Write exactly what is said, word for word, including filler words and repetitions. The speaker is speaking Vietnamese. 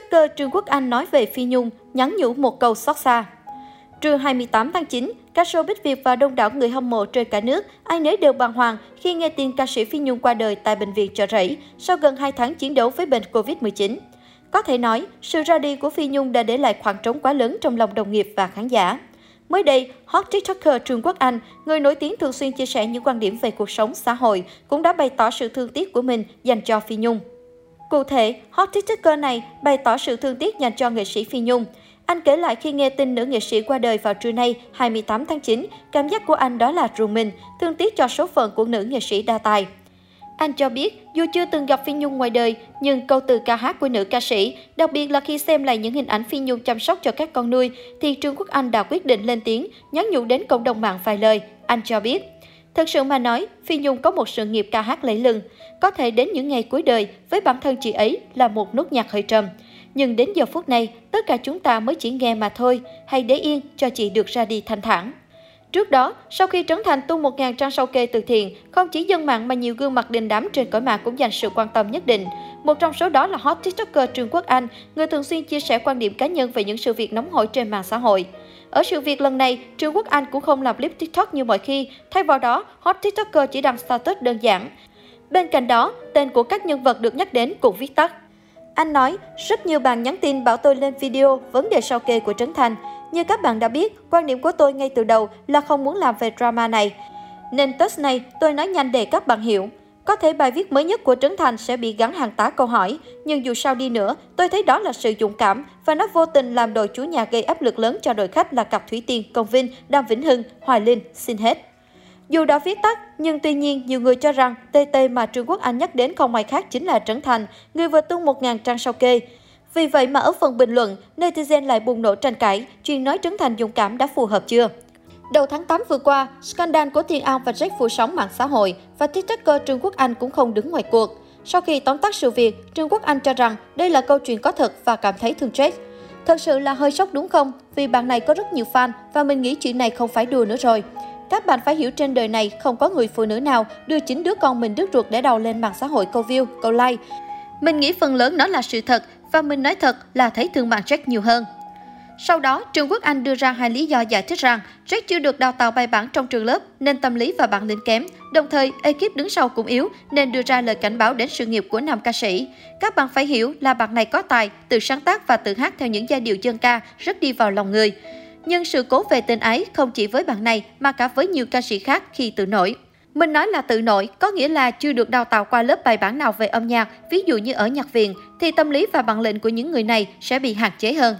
TikToker Trương Quốc Anh nói về Phi Nhung, nhắn nhủ một câu xót xa. Trưa hai mươi tám tháng chín, ca sĩ Bích Việt và đông đảo người hâm mộ trên cả nước, ai nấy đều bàng hoàng khi nghe tin ca sĩ Phi Nhung qua đời tại bệnh viện Chợ Rẫy sau gần hai tháng chiến đấu với bệnh Covid mười chín. Có thể nói, sự ra đi của Phi Nhung đã để lại khoảng trống quá lớn trong lòng đồng nghiệp và khán giả. Mới đây, hot TikToker Trương Quốc Anh, người nổi tiếng thường xuyên chia sẻ những quan điểm về cuộc sống, xã hội, cũng đã bày tỏ sự thương tiếc của mình dành cho Phi Nhung. Cụ thể, hot TikToker này bày tỏ sự thương tiếc dành cho nghệ sĩ Phi Nhung. Anh kể lại khi nghe tin nữ nghệ sĩ qua đời vào trưa nay hai mươi tám tháng chín, cảm giác của anh đó là rùng mình, thương tiếc cho số phận của nữ nghệ sĩ đa tài. Anh cho biết, dù chưa từng gặp Phi Nhung ngoài đời, nhưng câu từ ca hát của nữ ca sĩ, đặc biệt là khi xem lại những hình ảnh Phi Nhung chăm sóc cho các con nuôi, thì Trương Quốc Anh đã quyết định lên tiếng, nhắn nhủ đến cộng đồng mạng vài lời. Anh cho biết, thật sự mà nói, Phi Nhung có một sự nghiệp ca hát lẫy lừng. Có thể đến những ngày cuối đời, với bản thân chị ấy là một nốt nhạc hơi trầm. Nhưng đến giờ phút này, tất cả chúng ta mới chỉ nghe mà thôi, hãy để yên cho chị được ra đi thanh thản. Trước đó, sau khi Trấn Thành tung một ngàn trang sao kê từ thiện, không chỉ dân mạng mà nhiều gương mặt đình đám trên cõi mạng cũng dành sự quan tâm nhất định. Một trong số đó là hot TikToker Trương Quốc Anh, người thường xuyên chia sẻ quan điểm cá nhân về những sự việc nóng hổi trên mạng xã hội. Ở sự việc lần này, Trương Quốc Anh cũng không làm clip TikTok như mọi khi, thay vào đó, hot TikToker chỉ đăng status đơn giản. Bên cạnh đó, tên của các nhân vật được nhắc đến cũng viết tắt. Anh nói, rất nhiều bạn nhắn tin bảo tôi lên video vấn đề sao kê của Trấn Thành. Như các bạn đã biết, quan điểm của tôi ngay từ đầu là không muốn làm về drama này. Nên test này tôi nói nhanh để các bạn hiểu. Có thể bài viết mới nhất của Trấn Thành sẽ bị gắn hàng tá câu hỏi. Nhưng dù sao đi nữa, tôi thấy đó là sự dũng cảm và nó vô tình làm đội chủ nhà gây áp lực lớn cho đội khách là cặp Thủy Tiên, Công Vinh, Đàm Vĩnh Hưng, Hoài Linh, xin hết. Dù đã viết tắt, nhưng tuy nhiên nhiều người cho rằng tê tê mà Trương Quốc Anh nhắc đến không ai khác chính là Trấn Thành, người vừa tung một ngàn trang sao kê. Vì vậy mà ở phần bình luận, netizen lại bùng nổ tranh cãi, chuyện nói Trấn Thành dũng cảm đã phù hợp chưa? Đầu tháng tám vừa qua, scandal của Thiên An và Jack phủ sóng mạng xã hội và TikToker Trương Quốc Anh cũng không đứng ngoài cuộc. Sau khi tóm tắt sự việc, Trương Quốc Anh cho rằng đây là câu chuyện có thật và cảm thấy thương Jack. Thật sự là hơi sốc đúng không? Vì bạn này có rất nhiều fan và mình nghĩ chuyện này không phải đùa nữa rồi. Các bạn phải hiểu trên đời này không có người phụ nữ nào đưa chính đứa con mình đứt ruột để đầu lên mạng xã hội câu view, câu like. Mình nghĩ phần lớn nó là sự thật và mình nói thật là thấy thương bạn Jack nhiều hơn. Sau đó, Trương Quốc Anh đưa ra hai lý do giải thích rằng Jack chưa được đào tạo bài bản trong trường lớp nên tâm lý và bản lĩnh kém. Đồng thời, ekip đứng sau cũng yếu nên đưa ra lời cảnh báo đến sự nghiệp của nam ca sĩ. Các bạn phải hiểu là bạn này có tài, tự sáng tác và tự hát theo những giai điệu dân ca rất đi vào lòng người. Nhưng sự cố về tình ái không chỉ với bạn này mà cả với nhiều ca sĩ khác khi tự nổi. Mình nói là tự nổi, có nghĩa là chưa được đào tạo qua lớp bài bản nào về âm nhạc, ví dụ như ở nhạc viện, thì tâm lý và bản lĩnh của những người này sẽ bị hạn chế hơn.